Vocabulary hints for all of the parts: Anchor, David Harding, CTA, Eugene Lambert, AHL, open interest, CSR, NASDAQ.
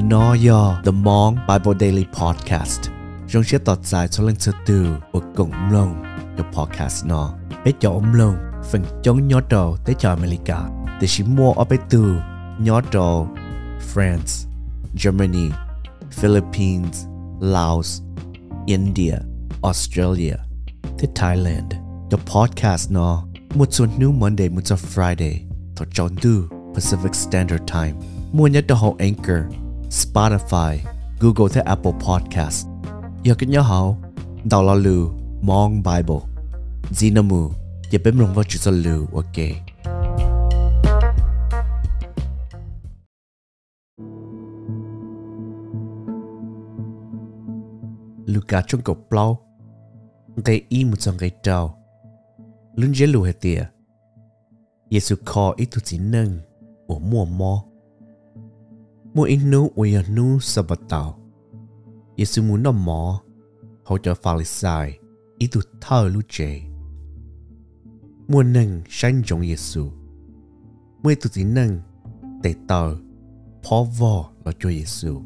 The Nor Yaw, the Hmong Bible Daily Podcast. Trong chiếc tọt dài cho lên sự từ của cổng lông, the podcast nó. Bé cho ông lông, phần chống nhỏ trầu tới cho America. Để chỉ mua ở bé từ nhỏ trầu France, Germany, Philippines, Laos, India, Australia, tới Thailand. The podcast nó, một số new Monday, một số Friday, thọ chọn từ Pacific Standard Time. Mua nhớ cho họ Anchor, Spotify, Google tới Apple Podcast. Giờ cái nhớ họ, đào lo lù, Hmong Bible. Zinamu, giờ bấm rung vào chữ số lù, ok. Luka chung cầu plau, tay in một trong cái trào. Lưng dễ lù hệ tìa. Yesu kho ít thu chỉ nâng, của mùa mò. Mùa in nu ui à nu sơ bật tàu. Yesu muốn nó mò, hỗ trợ phá lý xài, ít thu thơ lũ chê. Mùa nâng sanh dòng Yesu. Mùa thu chỉ nâng, tệ tờ, phó vò lo cho Yesu.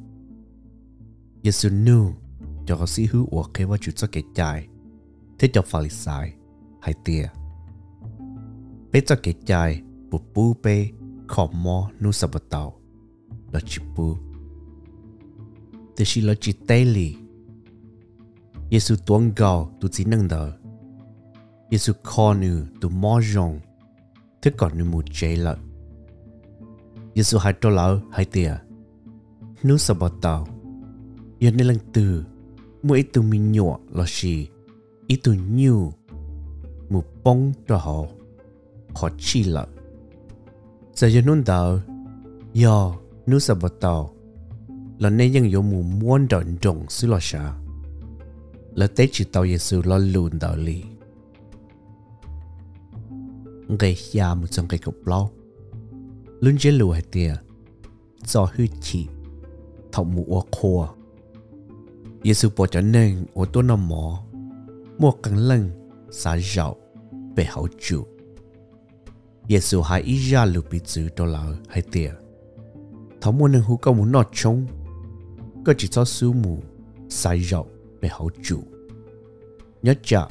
Yesu nu, cho có sĩ hữu ủa khế vào chút cho kẻ chài. Thế cho phá lý xài, hai tìa. Bế cho kẻ chài, bụt bú bê, khó mò nu sơ bật tàu. Lo chịu bù. Thế chỉ lo chịu tê lì. Giê-xu tuôn gào tù chí nâng đờ. Giê-xu khó nữ tù mò rộng. Thế còn nữ mù chế lợi. Giê-xu hai trô lão hai tìa. Nữ sọ bò tàu. Yên nê lăng từ. Mùa ý tù mì nhọ lo xì. Ý tù nhu. Mù bông trò hò. Khó chi lợi. Giờ yên nôn đờ. Yo. Nếu sắp bắt đầu, là nên dân dụ mù muôn đợn rộng xứ lo xa. Là tế chỉ tàu Giê-xu lo lùn đạo lý. Ngày xa một trong cái cục lâu. Lương chế lùa hạt tìa, do hư chỉ, thọng mù ua khô. Giê-xu bỏ trở nên ua tố nằm mỏ, mua cắn lân, xá rạo, về hậu trụ. Giê-xu hãy ý ra lùi bị giữ đô lão hạt tìa. Thảo mô nâng hữu cầu muốn nọt chung. Cơ chỉ cho sư mù sai rộng về hậu trụ. Nhớ chạ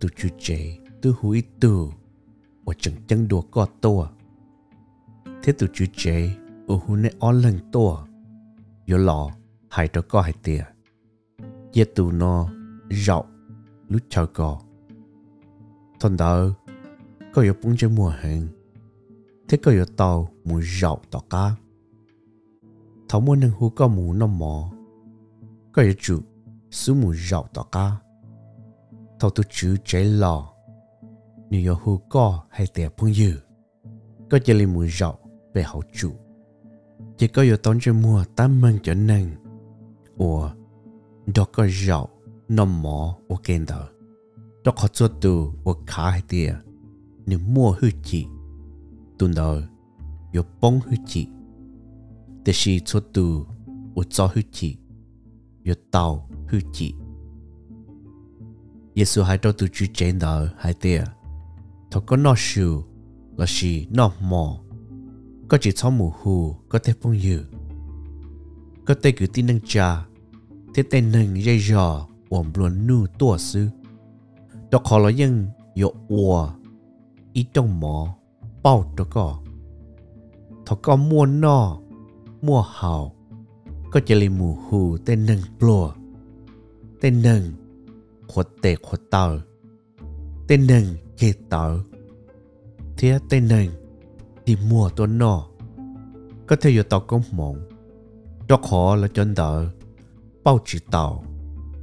từ chú chế từ hữu ý tử và chẳng chân đùa có tòa. Thế từ chú chế ở hữu nê o lần tòa. Yo lọ hãy trở có hãy tìa. Dê tù nó rộng lúc chờ có. Thôn đỡ có yếu bóng chơi mùa hẹn. Thế có yếu tàu mù rộng tỏ cá. Thảo mô nâng hữu có mù nằm mò. Có yếu chủ sư mù rạo tỏ ca. Thảo tu chữ chế lò. Nếu yếu hữu có hay tẻ phương dư. Có chế lì mù rạo về hậu chủ. Chỉ có yếu tón chơi mùa tám măng trở nâng. Ủa đó có rạo nằm mò ổ kênh tờ. Đó khó cho tù ổ khá hay tìa. Nếu mùa hư chỉ tùn đời yếu bóng hư chỉ. Thế khi cho tù, ổ cho hư chỉ, ổ tàu hư chỉ. Giê-xu hãy cho tù chú chén đỡ hai tìa. Thôi có nó sưu, là xì nó mò. Có chỉ cho mù hù, có thể phong dư. Có thể cứ tin nâng trà, thế tên nâng dây dò, ổm luôn nụ tùa sư. Đó khó là dân, ổ ổ, ý trong mò, bao trò cò. Thôi có mua nó, mua hào có chỉ là mù hù tên nâng plua tên nâng khuất tệ khuất tàu tên nâng kê tàu thế tên nâng thì mua tôi nọ có thể dụ tàu công mộng cho khó là chân tàu bao chữ tàu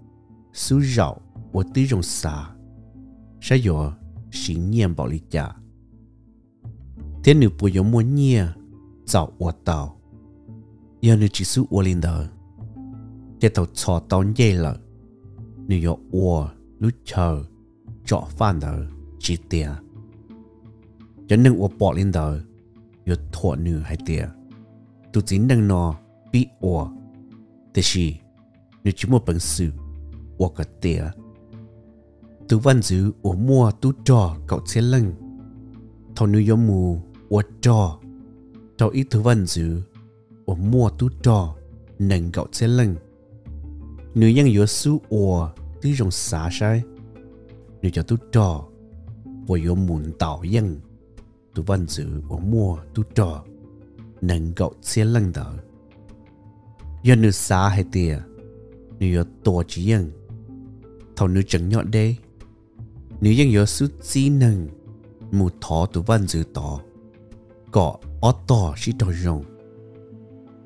苏绕我对种啥啥有信念暴力家天女不由默念找我到要你只是我领导这头错到夜了你有我路球做饭的几点就能我暴领导有托女孩的都只能呢比我但是你只没本事我个爹，都问住我摸都着搞些冷，头女有木我着，头一头问住我摸都着能搞些冷，女人有输我都用啥些，你就都着，我有门道人，都问住我摸都着能搞些冷的，要你啥还爹，你有多几样。Thảo nữ chẳng nhọt đây Nữ dân yếu sức trí năng Mù thó tù văn dự tỏ Có ớt tỏ sĩ tỏ rộng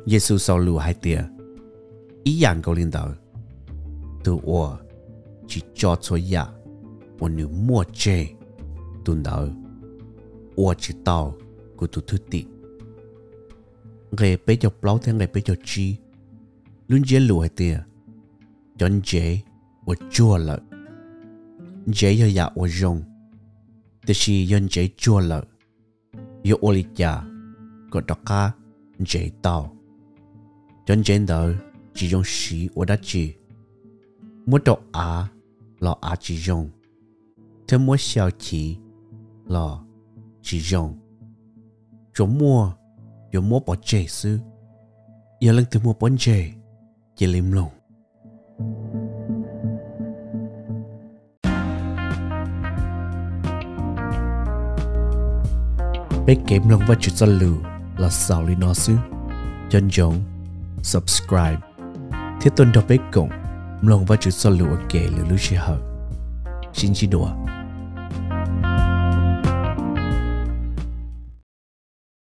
Giê-xu sau lù hai tìa Ý dạng cầu linh đạo Tù ổ Chỉ cho cho dạ Ổ nữ mua chê Tùn đạo Ổ chỉ tàu Của tù thư tị Ngày bế cho báu theo ngày bế cho chi Luôn dễ lù hai tìa Chọn dễ我做了，这要让我用，但是用这做了，要我理解，个大家知道，真正的只用是我的字，没到啊，老啊只用，他没小气，老只用，琢磨有没把这事，有人他没本事，就玲珑。Bé kém lòng và chữ dân lử là sao lý nó sư. Chân giống, subscribe. Thế tuần đọc bé cổng, lòng và chữ dân lử ở kể lưu lưu chế hợp. Xin chí đùa.